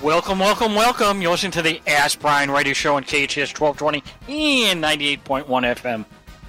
Welcome, welcome, welcome. You're listening to the Ask Brian Radio Show on KHS 1220 and 98.1 FM.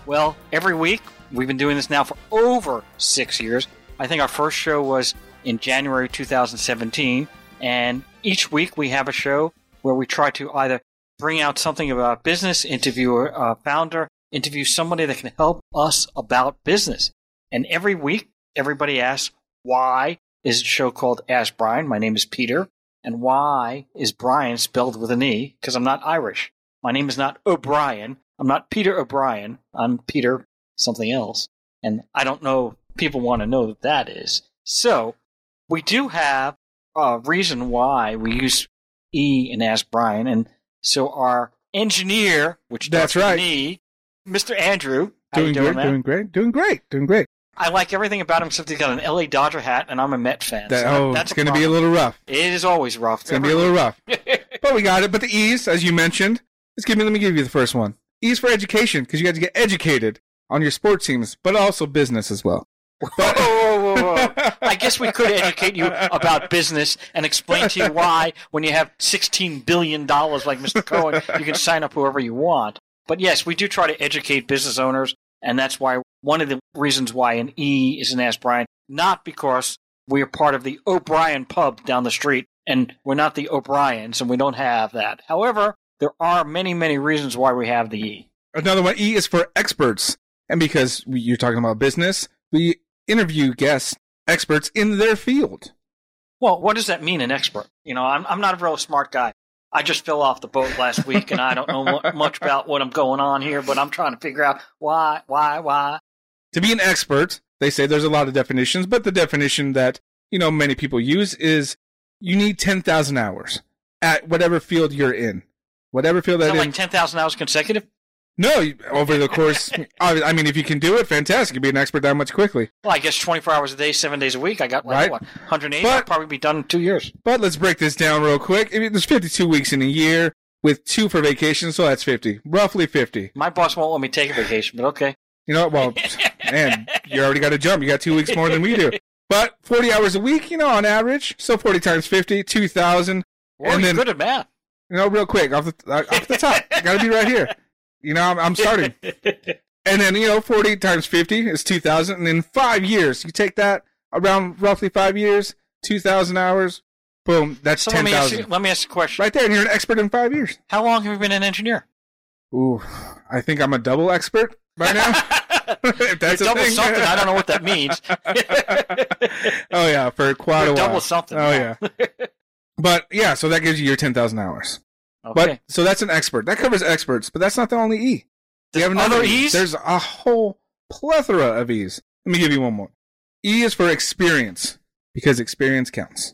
Well, every week, we've been doing this now for over 6 years. I think our first show was in January 2017. And each week we have a show where we try to either bring out something about business, interview a founder, interview somebody that can help us about business. And every week, everybody asks, why is the show called Ask Brian? My name is Peter. And why is Brian spelled with an E? Because I'm not Irish. My name is not O'Brien. I'm not Peter O'Brien. I'm Peter something else. And I don't know if people want to know what that is. So we do have a reason why we use E in Ask Brian. And so our engineer, which that's right, me, Mr. Andrew. Doing great. I like everything about him except he's got an LA Dodger hat, and I'm a Met fan. That's going to be a little rough. It is always rough. It's going to be a little rough. But we got it. But the E's, as you mentioned, let me give you the first one. E's for education, because you got to get educated on your sports teams, but also business as well. Whoa. I guess we could educate you about business and explain to you why, when you have $16 billion like Mr. Cohen, you can sign up whoever you want. But yes, we do try to educate business owners, and that's why one of the reasons why an E is an Ask Brian, not because we are part of the O'Brien pub down the street, and we're not the O'Briens, and we don't have that. However, there are many, many reasons why we have the E. Another one, E is for experts. And because you're talking about business, we interview guests, experts in their field. Well, what does that mean, an expert? You know, I'm not a real smart guy. I just fell off the boat last week, and I don't know much about what I'm going on here, but I'm trying to figure out why. To be an expert, they say there's a lot of definitions, but the definition that, you know, many people use is you need 10,000 hours at whatever field you're in. Whatever field that is. Is that like 10,000 hours consecutive? No, over the course. I mean, if you can do it, fantastic. You'd be an expert that much quickly. Well, I guess 24 hours a day, 7 days a week. I got, like, right? What, 180? I'll probably be done in 2 years. But let's break this down real quick. I mean, there's 52 weeks in a year with 2 for vacation, so that's 50. Roughly 50. My boss won't let me take a vacation, but okay. You know, well, man, you already got to jump. You got 2 weeks more than we do. But 40 hours a week, you know, on average. So 40 times 50, 2,000. Well, and you're then, good at math. You know, real quick, off the top. I got to be right here. You know, I'm starting. And then, you know, 40 times 50 is 2,000. And in 5 years, you take that around roughly 5 years, 2,000 hours. Boom, that's 10,000. Let me ask you a question. Right there, and you're an expert in 5 years. How long have you been an engineer? Ooh, I think I'm a double expert by now. If that's you're a double thing. Something, I don't know what that means. Oh, yeah, for quite you're a while. Double something. Oh, man. Yeah. But, yeah, so that gives you your 10,000 hours. Okay. But so that's an expert. That covers experts, but that's not the only E. There's you have another E's? There's a whole plethora of E's. Let me give you one more. E is for experience, because experience counts.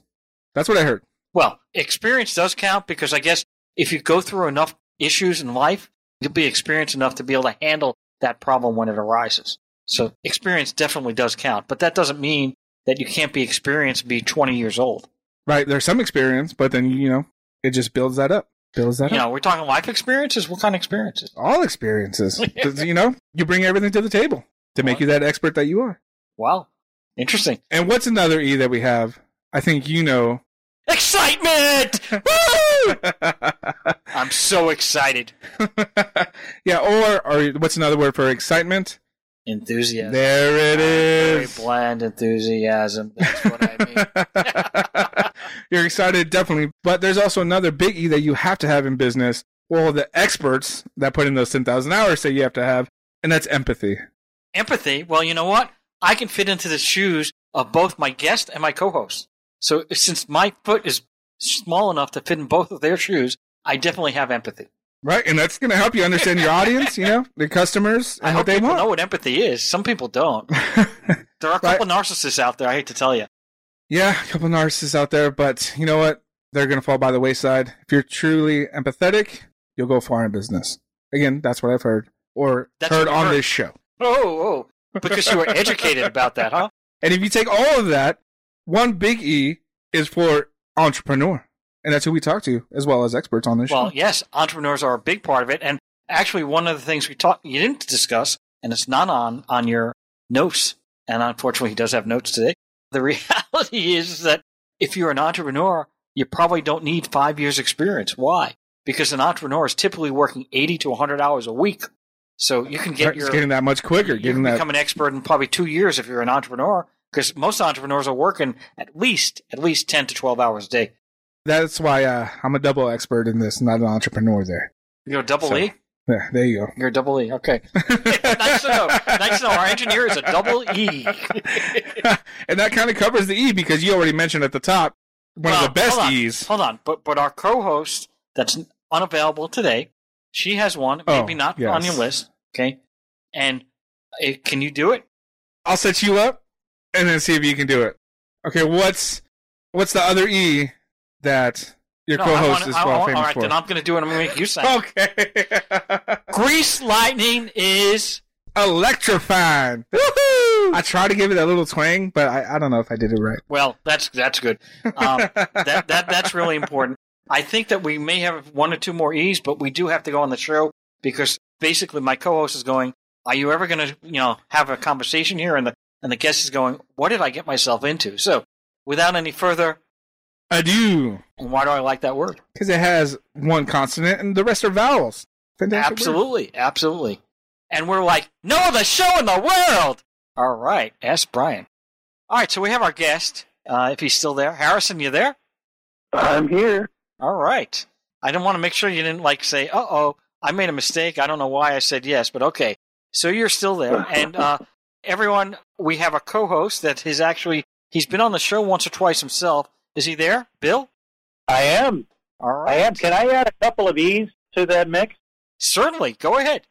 That's what I heard. Well, experience does count because I guess if you go through enough issues in life, you'll be experienced enough to be able to handle that problem when it arises. So experience definitely does count, but that doesn't mean that you can't be experienced and be 20 years old. Right. There's some experience, but then, you know, it just builds that up. You know, we're talking life experiences. What kind of experiences? All experiences. You know, you bring everything to the table to make you that expert that you are. Wow. Interesting. And what's another E that we have? I think you know. Excitement! Woo! I'm so excited. Yeah, or what's another word for excitement? Enthusiasm. There it is. Very bland enthusiasm. That's what I mean. You're excited, definitely. But there's also another big E that you have to have in business. Well, the experts that put in those 10,000 hours say you have to have, and that's empathy. Empathy? Well, you know what? I can fit into the shoes of both my guest and my co-host. So since my foot is small enough to fit in both of their shoes, I definitely have empathy. Right, and that's going to help you understand your audience, you know, the customers, and what they want. I hope people know what empathy is. Some people don't. There are a couple narcissists out there, I hate to tell you. Yeah, a couple narcissists out there, but you know what? They're going to fall by the wayside. If you're truly empathetic, you'll go far in business. Again, that's what I've heard. Or that's heard on this show. Oh, because you were educated about that, huh? And if you take all of that, one big E is for entrepreneur. And that's who we talk to, as well as experts on this show. Well, yes, entrepreneurs are a big part of it. And actually, one of the things you didn't discuss, and it's not on your notes, and unfortunately he does have notes today, the reality is that if you're an entrepreneur, you probably don't need 5 years experience. Why? Because an entrepreneur is typically working 80 to 100 hours a week. So you can getting that much quicker. Become an expert in probably 2 years if you're an entrepreneur, because most entrepreneurs are working at least 10 to 12 hours a day. That's why I'm a double expert in this, not an entrepreneur there. You're a double E? Yeah, there you go. You're a double E. Okay. Nice to know. Our engineer is a double E. And that kind of covers the E, because you already mentioned at the top one of the best E's. Hold on. But our co-host that's unavailable today, she has one, maybe not on your list. Okay. And can you do it? I'll set you up and then see if you can do it. Okay. What's the other E? That your co-host is well famous for. All right, then I'm going to do it. I'm going to make you sign. Okay. Grease lightning is electrifying. Woohoo! I tried to give it a little twang, but I don't know if I did it right. Well, that's good. That's really important. I think that we may have one or two more E's, but we do have to go on the show because basically my co-host is going, are you ever going to have a conversation here? And the guest is going, what did I get myself into? So without any further ado. And why do I like that word? Because it has one consonant and the rest are vowels. Fantastic absolutely. Word. Absolutely. And we're like, no other show in the world. All right. Ask Brian. All right. So we have our guest, if he's still there. Harrison, you there? I'm here. All right. I didn't want to make sure you didn't say, uh-oh, I made a mistake. I don't know why I said yes, but okay. So you're still there. And everyone, we have a co-host that is he's been on the show once or twice himself. Is he there, Bill? I am. All right. I am. Can I add a couple of E's to that mix? Certainly. Go ahead.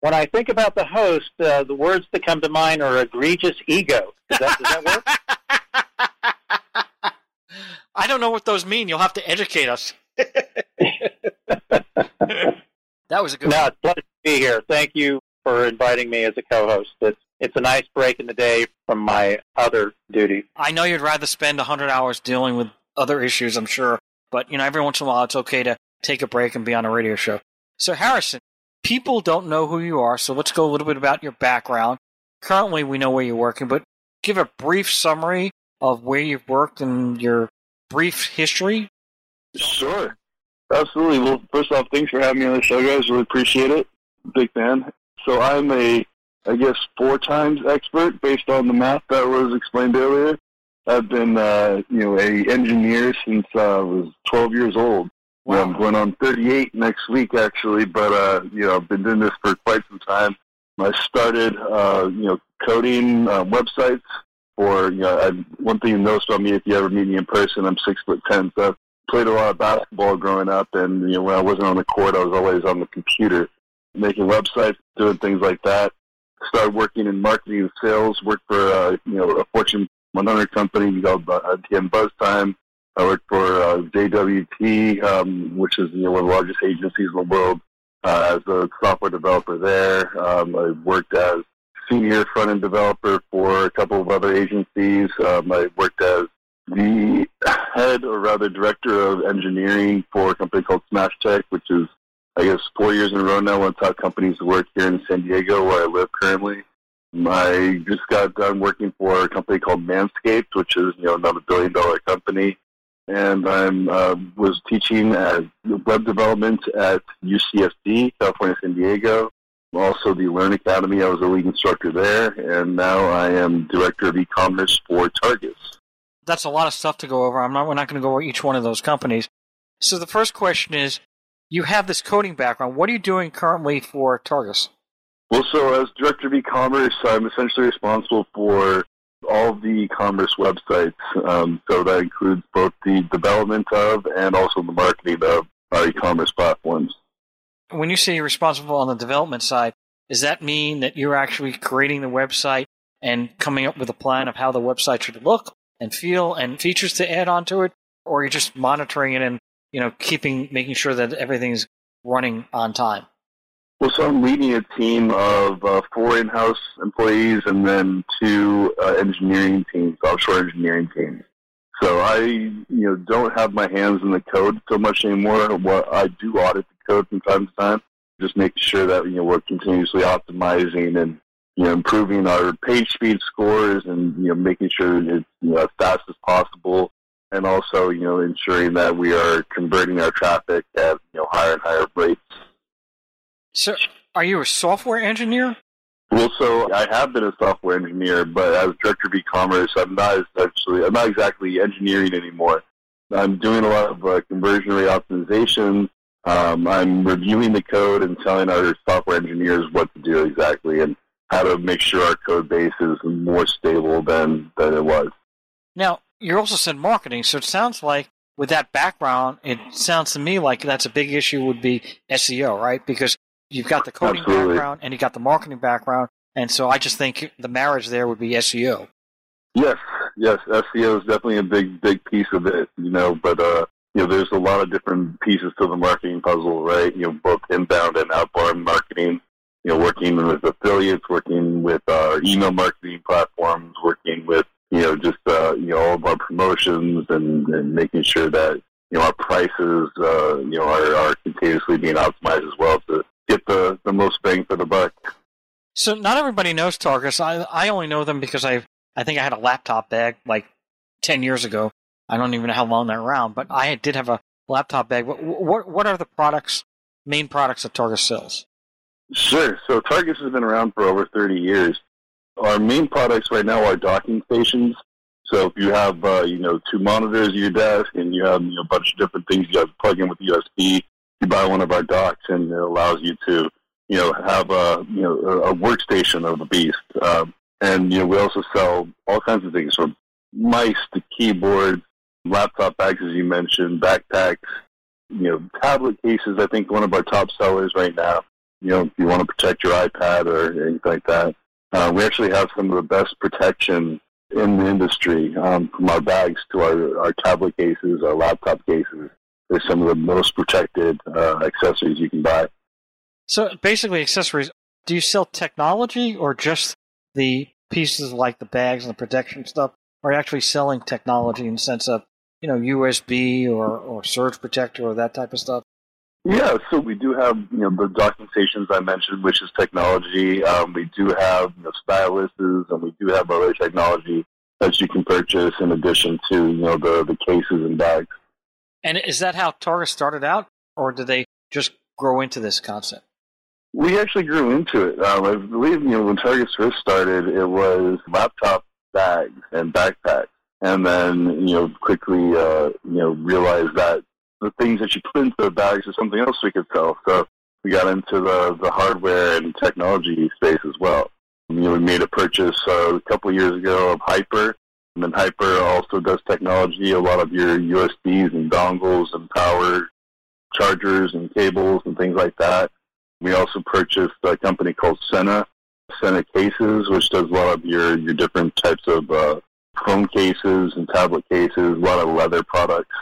When I think about the host, the words that come to mind are egregious ego. Does that work? I don't know what those mean. You'll have to educate us. That was a good one. No, it's a pleasure to be here. Thank you for inviting me as a co-host. It's a nice break in the day from my other duty. I know you'd rather spend 100 hours dealing with other issues, I'm sure. But, every once in a while, it's okay to take a break and be on a radio show. So, Harrison, people don't know who you are, so let's go a little bit about your background. Currently, we know where you're working, but give a brief summary of where you've worked and your brief history. Sure. Absolutely. Well, first off, thanks for having me on the show, guys. Really appreciate it. Big fan. So, I'm a 4 times expert based on the math that was explained earlier. I've been, a engineer since I was 12 years old. Wow. I'm going on 38 next week, actually, but, I've been doing this for quite some time. I started, coding websites for, one thing you notice about me, if you ever meet me in person, I'm 6'10", so I've played a lot of basketball growing up, and, when I wasn't on the court, I was always on the computer, making websites, doing things like that. Started working in marketing and sales, worked for, a Fortune 100 company called TM BuzzTime. I worked for JWT, which is, one of the largest agencies in the world, as a software developer there. I worked as senior front-end developer for a couple of other agencies. I worked as the head, or rather director of engineering for a company called Smash Tech, which is 4 years in a row now, one of the top companies to work here in San Diego, where I live currently. I just got done working for a company called Manscaped, which is, another $1 billion company. And I was teaching web development at UCSD, California, San Diego. Also the Learn Academy, I was a lead instructor there. And now I am director of e-commerce for Targus. That's a lot of stuff to go over. We're not going to go over each one of those companies. So the first question is, you have this coding background. What are you doing currently for Targus? Well, so as director of e-commerce, I'm essentially responsible for all the e-commerce websites. So that includes both the development of and also the marketing of our e-commerce platforms. When you say you're responsible on the development side, does that mean that you're actually creating the website and coming up with a plan of how the website should look and feel and features to add onto it? Or you're just monitoring it and making sure that everything's running on time? Well, so I'm leading a team of 4 in-house employees and then 2 engineering teams, offshore engineering teams. So I, don't have my hands in the code so much anymore. What I do audit the code from time to time, just making sure that we're continuously optimizing and improving our page speed scores and making sure it's as fast as possible, and also ensuring that we are converting our traffic at higher and higher rates. So, are you a software engineer? Well, so I have been a software engineer, but as director of e-commerce, I'm not exactly engineering anymore. I'm doing a lot of conversion rate optimization. I'm reviewing the code and telling our software engineers what to do exactly and how to make sure our code base is more stable than it was. Now, you're also in marketing, so it sounds like with that background, it sounds to me like that's a big issue would be SEO, right? Because you've got the coding Absolutely. Background and you've got the marketing background, and so I just think the marriage there would be SEO. Yes, SEO is definitely a big piece of it, but there's a lot of different pieces to the marketing puzzle, right? Both inbound and outbound marketing, working with affiliates, working with our email marketing platforms, working with, all of our promotions and making sure that, our prices, are continuously being optimized as well to get the most bang for the buck. So not everybody knows Targus. I only know them because I think I had a laptop bag like 10 years ago. I don't even know how long they're around, but I did have a laptop bag. What are the main products that Targus sells? Sure. So Targus has been around for over 30 years. Our main products right now are docking stations. So if you have, 2 monitors at your desk and you have a bunch of different things you have to plug in with USB, you buy one of our docks and it allows you to, have a workstation of a beast. And, we also sell all kinds of things from mice to keyboards, laptop bags, as you mentioned, backpacks, tablet cases, I think one of our top sellers right now, if you want to protect your iPad or anything like that. We actually have some of the best protection in the industry, from our bags to our tablet cases, our laptop cases. They're some of the most protected accessories you can buy. So basically accessories, do you sell technology or just the pieces like the bags and the protection stuff? Are actually selling technology in the sense of, USB or surge protector or that type of stuff? Yeah, so we do have, the docking stations I mentioned, which is technology. We do have styluses, and we do have other technology that you can purchase in addition to, the cases and bags. And is that how Targus started out, or did they just grow into this concept? We actually grew into it. I believe, when Targus first started, it was laptop bags and backpacks, and then quickly realized that the things that you put into the bags is something else we could sell. So we got into the hardware and technology space as well. We made a purchase a couple of years ago of Hyper, and then Hyper also does technology. A lot of your USBs and dongles and power chargers and cables and things like that. We also purchased a company called Sena cases, which does a lot of your different types of phone cases and tablet cases, a lot of leather products.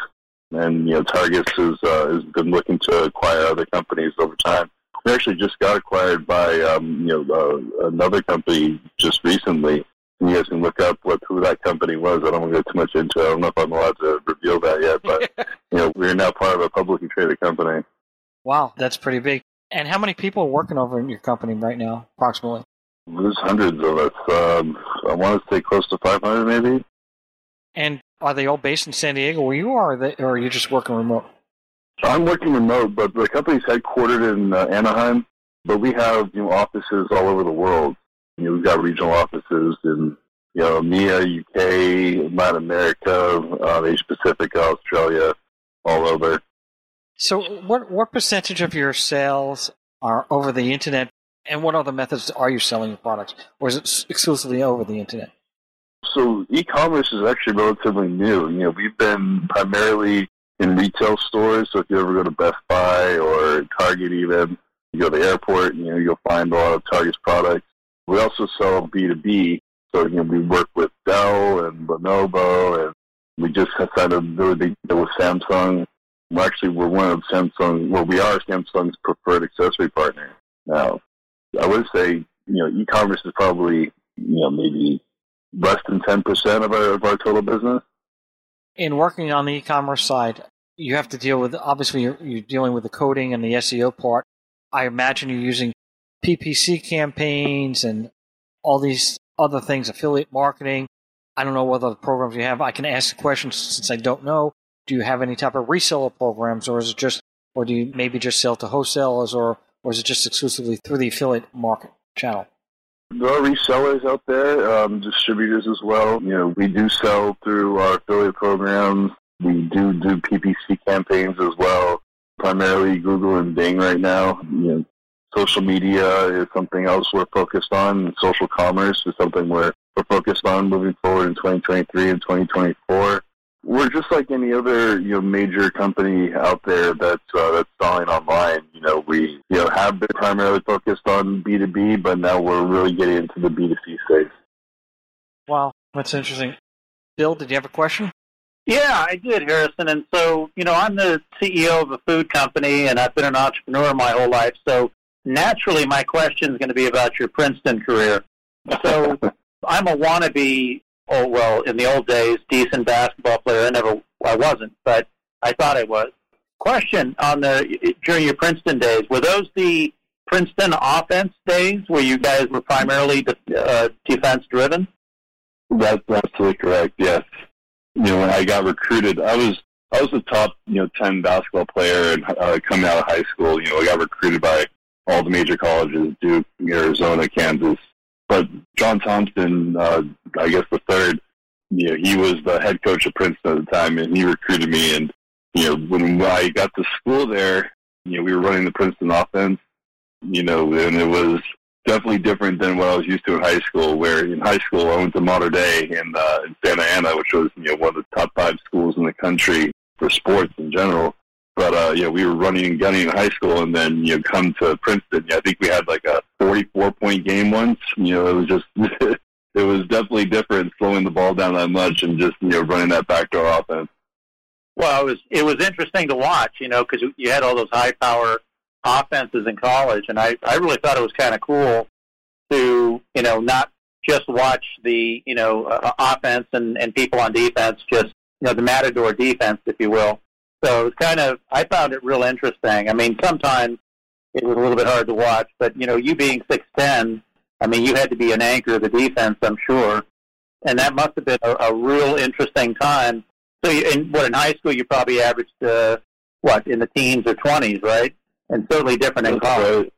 And, Targus has been looking to acquire other companies over time. We actually just got acquired by, another company just recently. You guys can look up who that company was. I don't want to go too much into it. I don't know if I'm allowed to reveal that yet, but, we're now part of a publicly traded company. Wow, that's pretty big. And how many people are working over in your company right now, approximately? There's hundreds of us. I want to say close to 500, maybe. And are they all based in San Diego where you are, or are you just working remote? I'm working remote, but the company's headquartered in Anaheim, but we have offices all over the world. We've got regional offices in EMEA, UK, Latin America, Asia Pacific, Australia, all over. So what percentage of your sales are over the internet, and what other methods are you selling your products, or is it exclusively over the internet? So e-commerce is actually relatively new. We've been primarily in retail stores, so if you ever go to Best Buy or Target even, you go to the airport, you'll find a lot of Target's products. We also sell B2B, so we work with Dell and Lenovo, and we just signed a really big deal with Samsung. We're one of Samsung. We are Samsung's preferred accessory partner. I would say, e-commerce is probably, maybe less than 10% of our total business. In working on the e-commerce side, you have to deal with, obviously, you're dealing with the coding and the SEO part. I imagine you're using PPC campaigns and all these other things, affiliate marketing. I don't know what other programs you have. I can ask the question since I don't know. Do you have any type of reseller programs, or is it just, or do you maybe just sell to wholesalers, or is it just exclusively through the affiliate market channel? There are resellers out there, distributors as well. We do sell through our affiliate programs. We do PPC campaigns as well, primarily Google and Bing right now. Social media is something else we're focused on. Social commerce is something we're focused on moving forward in 2023 and 2024. We're just like any other major company out there that's selling online. We have been primarily focused on B2B, but now we're really getting into the B2C space. Wow, that's interesting. Bill, did you have a question? Yeah, I did, Harrison. And so, I'm the CEO of a food company, and I've been an entrepreneur my whole life. So naturally, my question is going to be about your Princeton career. So I'm a wannabe. Oh, well, in the old days, decent basketball player. I wasn't, but I thought I was. Question on during your Princeton days, were those the Princeton offense days where you guys were primarily defense-driven? That's absolutely correct, yes. When I got recruited, I was the top, 10 basketball player and coming out of high school. I got recruited by all the major colleges, Duke, Arizona, Kansas. But John Thompson, I guess the third, he was the head coach of Princeton at the time, and he recruited me. And, when I got to school there, we were running the Princeton offense, and it was definitely different than what I was used to in high school, where in high school I went to Mater Dei in Santa Ana, which was, one of the top 5 schools in the country for sports in general. But, we were running and gunning in high school, and then, come to Princeton. I think we had like a 44-point game once. It was definitely different slowing the ball down that much and just, running that backdoor offense. Well, it was interesting to watch, because you had all those high-power offenses in college, and I really thought it was kind of cool to, not just watch the, offense and people on defense, just, the matador defense, if you will. So it was I found it real interesting. I mean, sometimes it was a little bit hard to watch, but, you being 6'10", I mean, you had to be an anchor of the defense, I'm sure. And that must have been a real interesting time. So in high school, you probably averaged, in the teens or 20s, right? And certainly different in college. Right.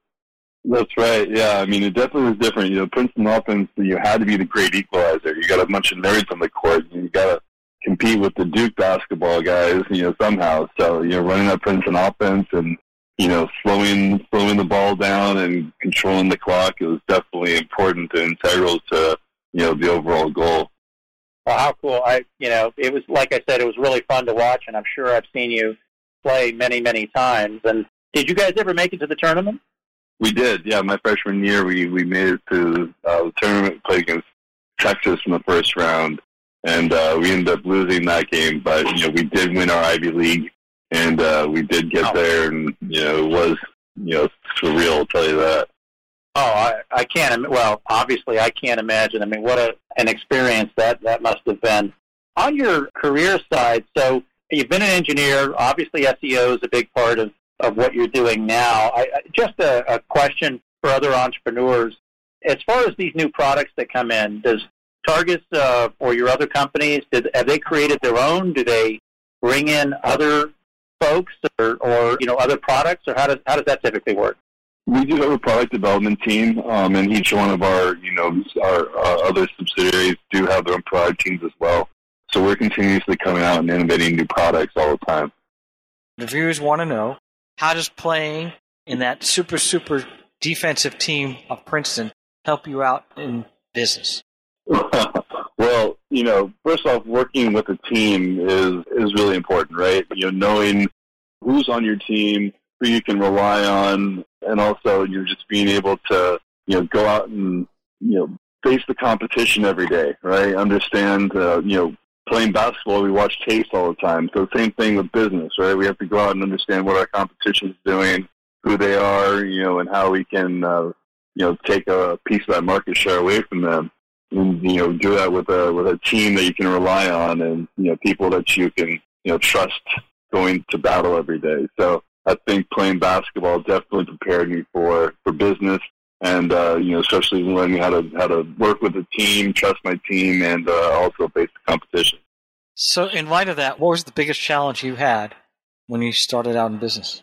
That's right, yeah. I mean, it definitely was different. Princeton offense, you had to be the great equalizer. You got a bunch of nerds on the court, and you got to compete with the Duke basketball guys, somehow. So, running that Princeton offense and, slowing the ball down and controlling the clock, it was definitely important and integral to, the overall goal. Well, how cool. It was, like I said, it was really fun to watch, and I'm sure I've seen you play many, many times. And did you guys ever make it to the tournament? We did, yeah. My freshman year, we made it to the tournament, played against Texas in the first round. And we ended up losing that game, but, we did win our Ivy League, and we did get there, and, it was, surreal, I'll tell you that. Oh, I can't, well, obviously I can't imagine. I mean, what an experience that must have been. On your career side, so you've been an engineer. Obviously SEO is a big part of what you're doing now. Just a question for other entrepreneurs. As far as these new products that come in, does Targus or your other companies, have they created their own? Do they bring in other folks or other products, or how does that typically work? We do have a product development team, and each one of our our other subsidiaries do have their own product teams as well. So we're continuously coming out and innovating new products all the time. The viewers want to know, how does playing in that super, super defensive team of Princeton help you out in business? Well, first off, working with a team is really important, right? Knowing who's on your team, who you can rely on, and also you're just being able to, go out and, face the competition every day, right? Understand, playing basketball, we watch tapes all the time. So same thing with business, right? We have to go out and understand what our competition is doing, who they are, you know, and how we can, you know, take a piece of that market share away from them, and, you know, do that with a team that you can rely on, and, you know, people that you can, you know, trust going to battle every day. So I think playing basketball definitely prepared me for business, and, you know, especially learning how to work with a team, trust my team, and also face the competition. So in light of that, what was the biggest challenge you had when you started out in business?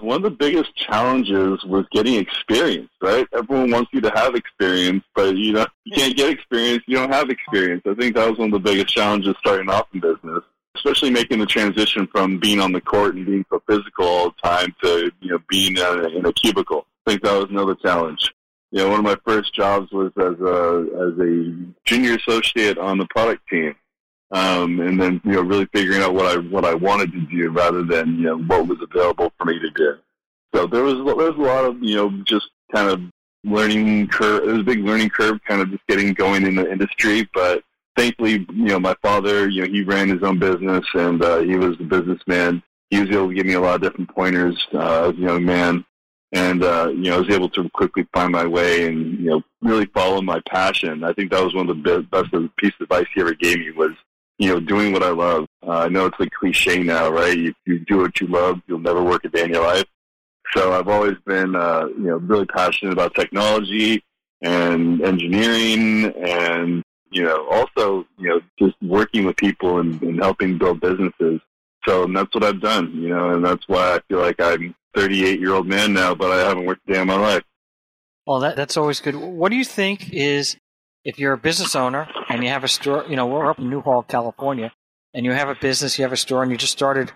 One of the biggest challenges was getting experience, right? Everyone wants you to have experience, but you know, you can't get experience, you don't have experience. I think that was one of the biggest challenges starting off in business, especially making the transition from being on the court and being so physical all the time to, you know, being in a cubicle. I think that was another challenge. You know, one of my first jobs was as a junior associate on the product team. And then, you know, really figuring out what I wanted to do rather than, you know, what was available for me to do. So there was a lot of, you know, just kind of learning curve. It was a big learning curve, kind of just getting going in the industry. But thankfully, you know, my father, you know, he ran his own business, and he was the businessman. He was able to give me a lot of different pointers as a young man. And, you know, I was able to quickly find my way and, you know, really follow my passion. I think that was one of the best piece of advice he ever gave me was, you know, doing what I love. I know it's like cliche now, right? If you do what you love, you'll never work a day in your life. So I've always been, you know, really passionate about technology and engineering and, you know, also, you know, just working with people and helping build businesses. So and that's what I've done, you know, and that's why I feel like I'm a 38-year-old man now, but I haven't worked a day in my life. Well, that's always good. What do you think is... If you're a business owner and you have a store, you know, we're up in Newhall, California, and you have a business, you have a store, and you just started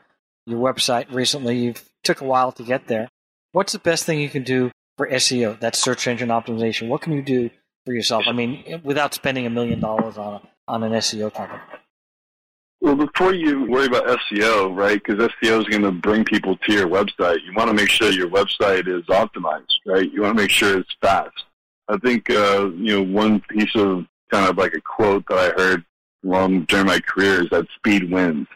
your website recently, you took a while to get there. What's the best thing you can do for SEO, that's search engine optimization? What can you do for yourself? I mean, without spending $1 million on an SEO company. Well, before you worry about SEO, right, because SEO is going to bring people to your website, you want to make sure your website is optimized, right? You want to make sure it's fast. I think, you know, one piece of kind of like a quote that I heard long during my career is that speed wins.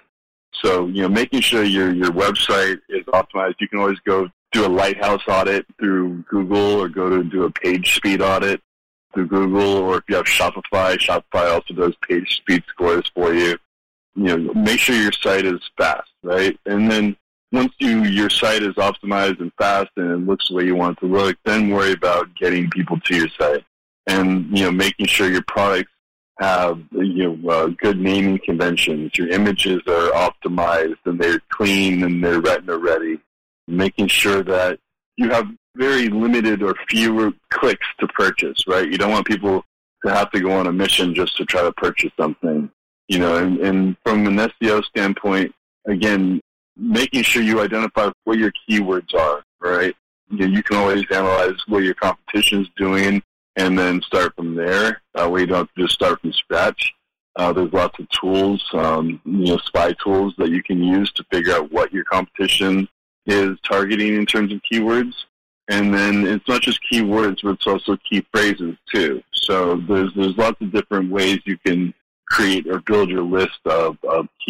So, you know, making sure your website is optimized. You can always go do a lighthouse audit through Google or go to do a page speed audit through Google. Or if you have Shopify, Shopify also does page speed scores for you. You know, make sure your site is fast, right? And then once your site is optimized and fast and it looks the way you want it to look, then worry about getting people to your site and, you know, making sure your products have, you know, good naming conventions, your images are optimized and they're clean and they're retina ready, making sure that you have very limited or fewer clicks to purchase, right? You don't want people to have to go on a mission just to try to purchase something, you know, and from an SEO standpoint, again, making sure you identify what your keywords are, right? You know, you can always analyze what your competition's doing and then start from there. That way you don't have to just start from scratch. There's lots of tools, you know, spy tools that you can use to figure out what your competition is targeting in terms of keywords. And then it's not just keywords, but it's also key phrases too. So there's lots of different ways you can create or build your list of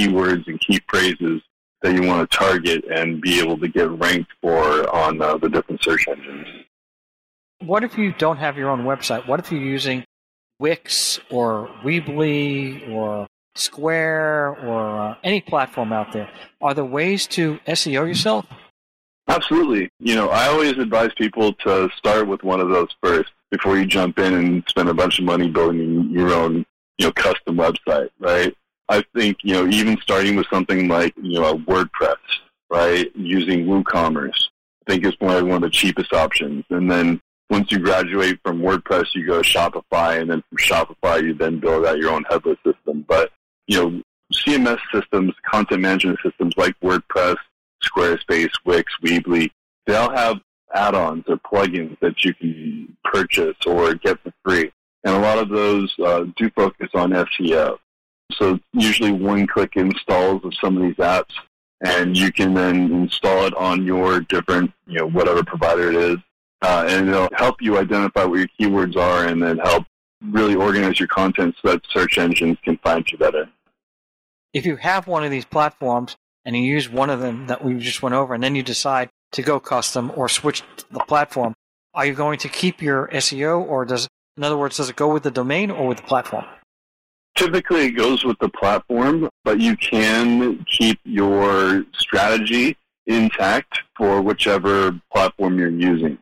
keywords and key phrases that you want to target and be able to get ranked for on the different search engines. What if you don't have your own website? What if you're using Wix or Weebly or Square or any platform out there? Are there ways to SEO yourself? Absolutely. You know, I always advise people to start with one of those first before you jump in and spend a bunch of money building your own, you know, custom website, right? I think, you know, even starting with something like, you know, WordPress, right, using WooCommerce, I think it's probably one of the cheapest options. And then once you graduate from WordPress, you go to Shopify, and then from Shopify, you then build out your own headless system. But, you know, CMS systems, content management systems like WordPress, Squarespace, Wix, Weebly, they all have add-ons or plugins that you can purchase or get for free. And a lot of those do focus on SEO. So usually one-click installs of some of these apps, and you can then install it on your different, you know, whatever provider it is, and it'll help you identify what your keywords are and then help really organize your content so that search engines can find you better. If you have one of these platforms and you use one of them that we just went over, and then you decide to go custom or switch the platform, are you going to keep your SEO, or does, in other words, does it go with the domain or with the platform? Typically, it goes with the platform, but you can keep your strategy intact for whichever platform you're using.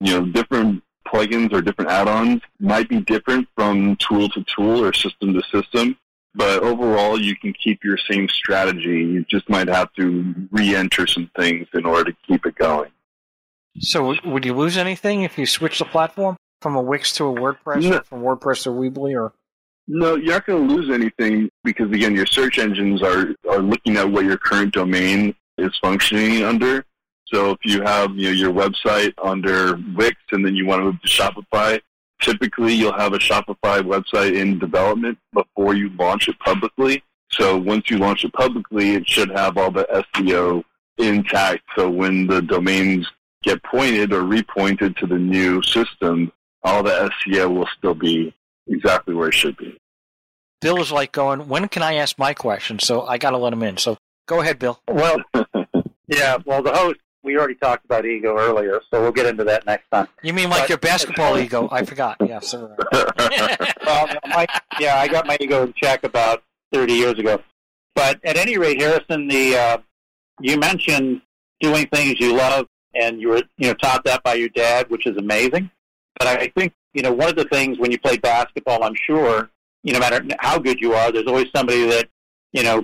You know, different plugins or different add-ons might be different from tool to tool or system to system, but overall, you can keep your same strategy. You just might have to re-enter some things in order to keep it going. So would you lose anything if you switch the platform from a Wix to a WordPress, or from WordPress to Weebly, or...? No, you're not going to lose anything because, again, your search engines are looking at what your current domain is functioning under. So if you have your website under Wix and then you want to move to Shopify, typically you'll have a Shopify website in development before you launch it publicly. So once you launch it publicly, it should have all the SEO intact. So when the domains get pointed or repointed to the new system, all the SEO will still be exactly where it should be. Bill is like going, when can I ask my question? So I got to let him in. So go ahead, Bill. Well, yeah, well, the host, we already talked about ego earlier, so we'll get into that next time. You mean like your basketball ego? I forgot. Yeah, sir. Yeah, I got my ego in check about 30 years ago. But at any rate, Harrison, you mentioned doing things you love, and you were taught that by your dad, which is amazing. But I think one of the things when you play basketball, I'm sure, no matter how good you are, there's always somebody that,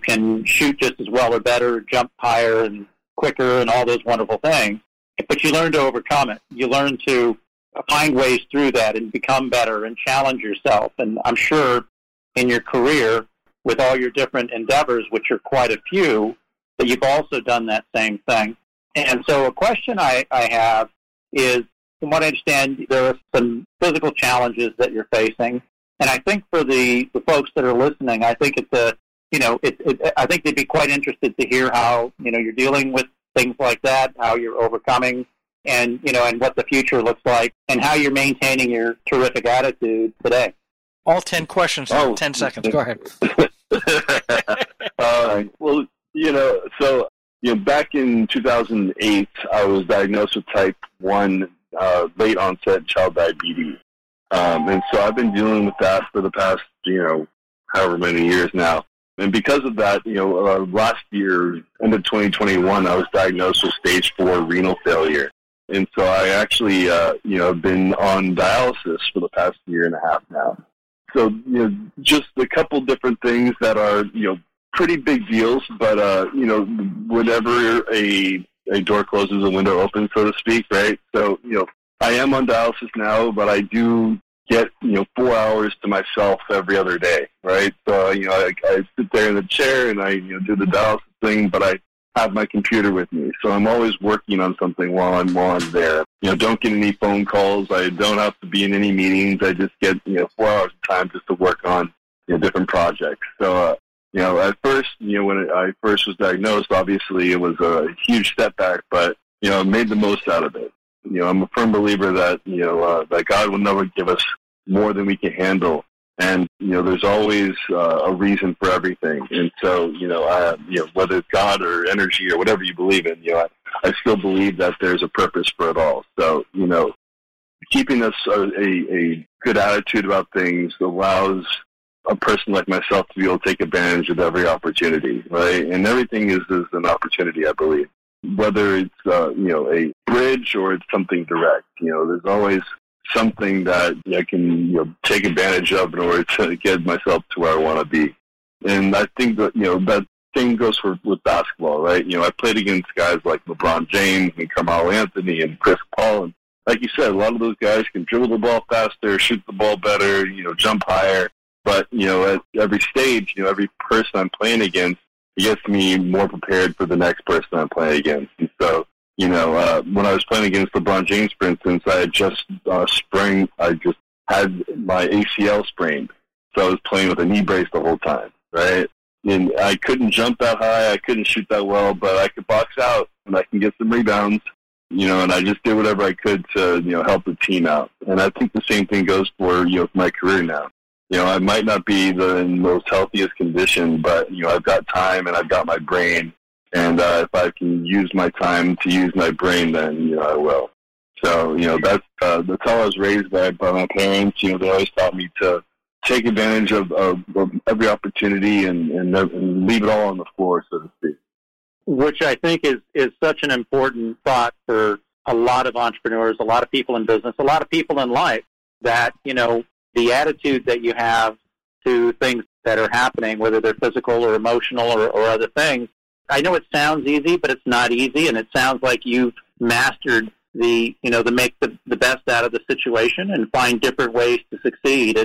can shoot just as well or better, jump higher and quicker and all those wonderful things. But you learn to overcome it. You learn to find ways through that and become better and challenge yourself. And I'm sure in your career, with all your different endeavors, which are quite a few, that you've also done that same thing. And so a question I have is, from what I understand, there are some physical challenges that you're facing, and I think for the folks that are listening, I think it's I think they'd be quite interested to hear how you're dealing with things like that, how you're overcoming, and and what the future looks like, and how you're maintaining your terrific attitude today. All 10 questions in 10 seconds. Go ahead. Well, back in 2008, I was diagnosed with type 1. Late onset child diabetes. And so I've been dealing with that for the past, however many years now. And because of that, last year, end of 2021, I was diagnosed with stage 4 renal failure. And so I actually, been on dialysis for the past year and a half now. So, just a couple different things that are, pretty big deals, but, whenever a door closes, a window opens, so to speak, right? So, I am on dialysis now, but I do get, 4 hours to myself every other day, right? So, I sit there in the chair and I, do the dialysis thing, but I have my computer with me. So I'm always working on something while I'm there. Don't get any phone calls. I don't have to be in any meetings. I just get, 4 hours of time just to work on different projects. So, at first, when I first was diagnosed, obviously it was a huge setback, but, I made the most out of it. I'm a firm believer that, that God will never give us more than we can handle. And, there's always a reason for everything. And so, whether it's God or energy or whatever you believe in, I still believe that there's a purpose for it all. So, keeping us a good attitude about things allows a person like myself to be able to take advantage of every opportunity, right? And everything is an opportunity, I believe. Whether it's, a bridge or it's something direct, there's always something that I can, take advantage of in order to get myself to where I want to be. And I think that, that thing goes with basketball, right? I played against guys like LeBron James and Carmelo Anthony and Chris Paul. And like you said, a lot of those guys can dribble the ball faster, shoot the ball better, jump higher. But, at every stage, every person I'm playing against gets me more prepared for the next person I'm playing against. And so, when I was playing against LeBron James, for instance, I had just had my ACL sprained. So I was playing with a knee brace the whole time, right? And I couldn't jump that high, I couldn't shoot that well, but I could box out and I can get some rebounds, and I just did whatever I could to, help the team out. And I think the same thing goes for, my career now. I might not be in the most healthiest condition, but, I've got time and I've got my brain And if I can use my time to use my brain, then, you know, I will. So, you know, that's how I was raised by my parents. You know, they always taught me to take advantage of every opportunity and leave it all on the floor, so to speak. Which I think is such an important thought for a lot of entrepreneurs, a lot of people in business, a lot of people in life, that, you know, the attitude that you have to things that are happening, whether they're physical or emotional or other things. I know it sounds easy, but it's not easy, and it sounds like you've mastered the make the best out of the situation and find different ways to succeed.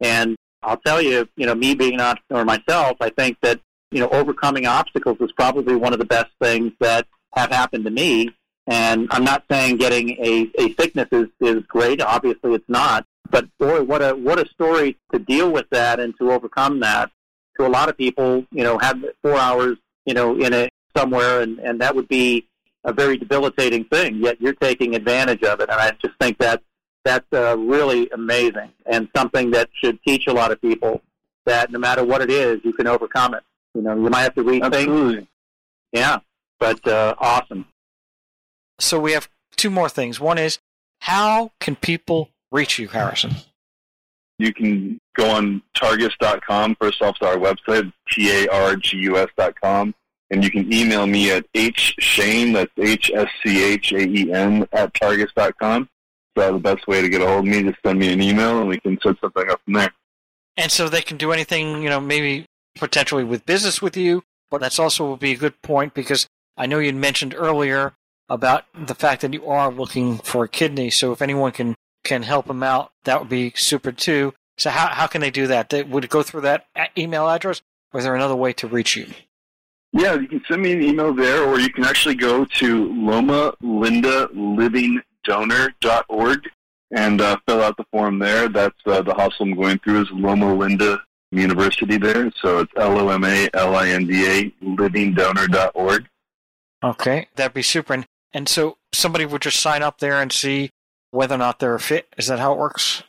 And I'll tell you, you know, me being an entrepreneur myself, I think that, you know, overcoming obstacles is probably one of the best things that have happened to me. And I'm not saying getting a sickness is great. Obviously, it's not. But boy, what a story to deal with that and to overcome that. To a lot of people, you know, have 4 hours, you know, in it somewhere, and that would be a very debilitating thing. Yet you're taking advantage of it, and I just think that that's really amazing and something that should teach a lot of people that no matter what it is, you can overcome it. You know, you might have to rethink. Absolutely. Yeah, but awesome. So we have two more things. One is, how can people reach you, Harrison? You can go on Targus.com, first off, to our website, Targus.com, and you can email me at hschaen, that's hschaen, at Targus.com. So the best way to get a hold of me, just send me an email, and we can set something up from there. And so they can do anything, you know, maybe potentially with business with you, but that's also will be a good point, because I know you mentioned earlier about the fact that you are looking for a kidney. So if anyone can help them out, that would be super too. So how can they do that? Would it go through that email address, or is there another way to reach you? Yeah, you can send me an email there, or you can actually go to lomalindalivingdonor.org and fill out the form there. That's the hostel I'm going through is Loma Linda University there. So it's LOMALINDA, livingdonor.org. Okay, that'd be super. And so somebody would just sign up there and see whether or not they're a fit. Is that how it works?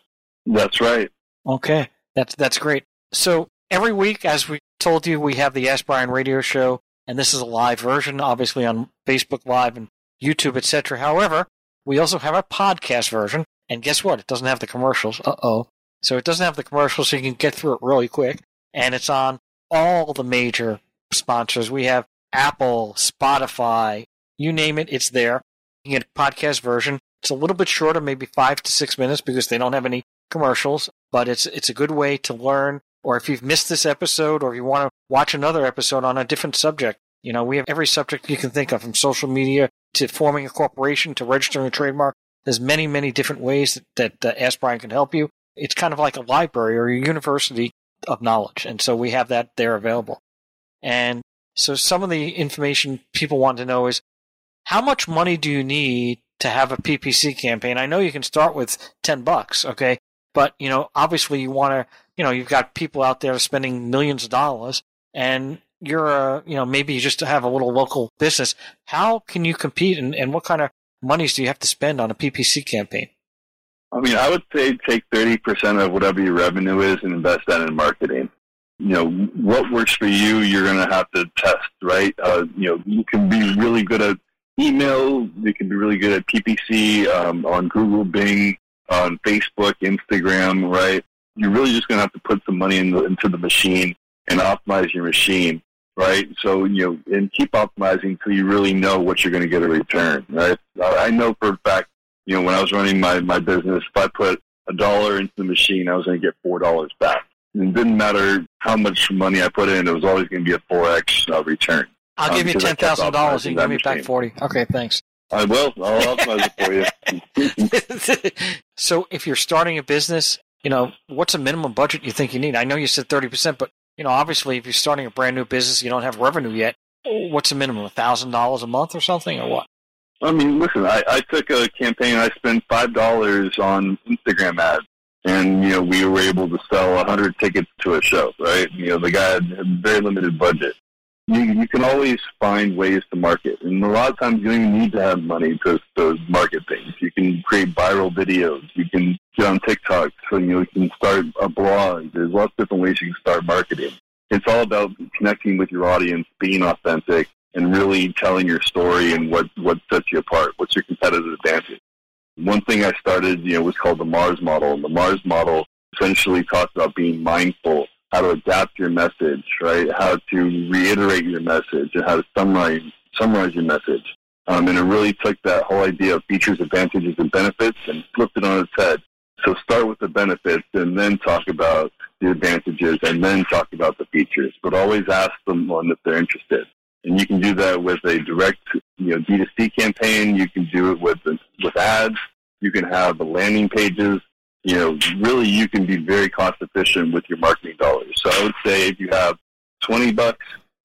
That's right. Okay, that's great. So every week, as we told you, we have the Ask Brian radio show, and this is a live version, obviously on Facebook Live and YouTube, etc. However, we also have a podcast version, and guess what? It doesn't have the commercials. Uh-oh. So it doesn't have the commercials, so you can get through it really quick, and it's on all the major sponsors. We have Apple, Spotify, you name it, it's there. You can get a podcast version. It's a little bit shorter, maybe 5 to 6 minutes, because they don't have any commercials, but it's a good way to learn. Or if you've missed this episode, or you want to watch another episode on a different subject, you know, we have every subject you can think of, from social media to forming a corporation to registering a trademark. There's many, many different ways that Ask Brian can help you. It's kind of like a library or a university of knowledge, and so we have that there available. And so some of the information people want to know is, how much money do you need to have a PPC campaign? I know you can start with $10, okay? But, you know, obviously you want to, you know, you've got people out there spending millions of dollars, and you're you know, maybe you just have a little local business. How can you compete, and what kind of monies do you have to spend on a PPC campaign? I mean, I would say take 30% of whatever your revenue is and invest that in marketing. You know, what works for you, you're going to have to test, right? You know, you can be really good at email. You can be really good at PPC on Google, Bing, on Facebook, Instagram, right? You're really just going to have to put some money into the machine and optimize your machine, right? So, you know, and keep optimizing until you really know what you're going to get a return, right? I know for a fact, you know, when I was running my business, if I put $1 into the machine, I was going to get $4 back. It didn't matter how much money I put in, it was always going to be a 4X return. I'll give you $10,000 and give me back 40. Okay, thanks. I will. I'll optimize it for you. So if you're starting a business, you know, what's a minimum budget you think you need? I know you said 30%, but, you know, obviously if you're starting a brand new business, you don't have revenue yet. What's a minimum, $1,000 a month or something, or what? I mean, listen, I took a campaign, I spent $5 on Instagram ads. And, you know, we were able to sell 100 tickets to a show, right? You know, the guy had a very limited budget. You can always find ways to market. And a lot of times you don't even need to have money to market things. You can create viral videos. You can get on TikTok. So, you know, you can start a blog. There's lots of different ways you can start marketing. It's all about connecting with your audience, being authentic, and really telling your story and what sets you apart. What's your competitive advantage? One thing I started, was called the Mars Model. And the Mars Model essentially talks about being mindful, how to adapt your message, right? How to reiterate your message and how to summarize your message. And it really took that whole idea of features, advantages, and benefits and flipped it on its head. So start with the benefits and then talk about the advantages and then talk about the features, but always ask someone if they're interested. And you can do that with a direct, D2C campaign. You can do it with ads. You can have the landing pages. Really you can be very cost efficient with your marketing dollars. So I would say if you have $20, $50,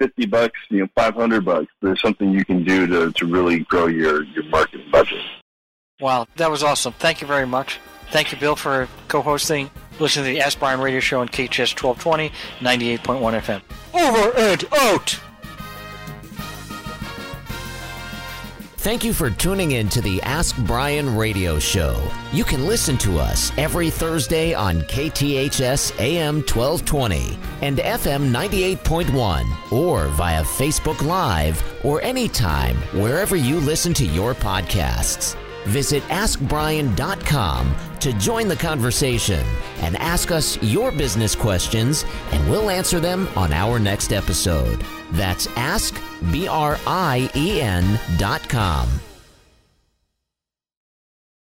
$500, there's something you can do to really grow your marketing budget. Wow, that was awesome. Thank you very much. Thank you, Bill, for co-hosting. Listen to the Ask Brian Radio Show on KHS 1220, 98.1 FM. Over and out! Thank you for tuning in to the Ask Brian Radio Show. You can listen to us every Thursday on KTHS AM 1220 and FM 98.1 or via Facebook Live or anytime wherever you listen to your podcasts. Visit AskBrian.com to join the conversation and ask us your business questions, and we'll answer them on our next episode. That's AskBrien.com.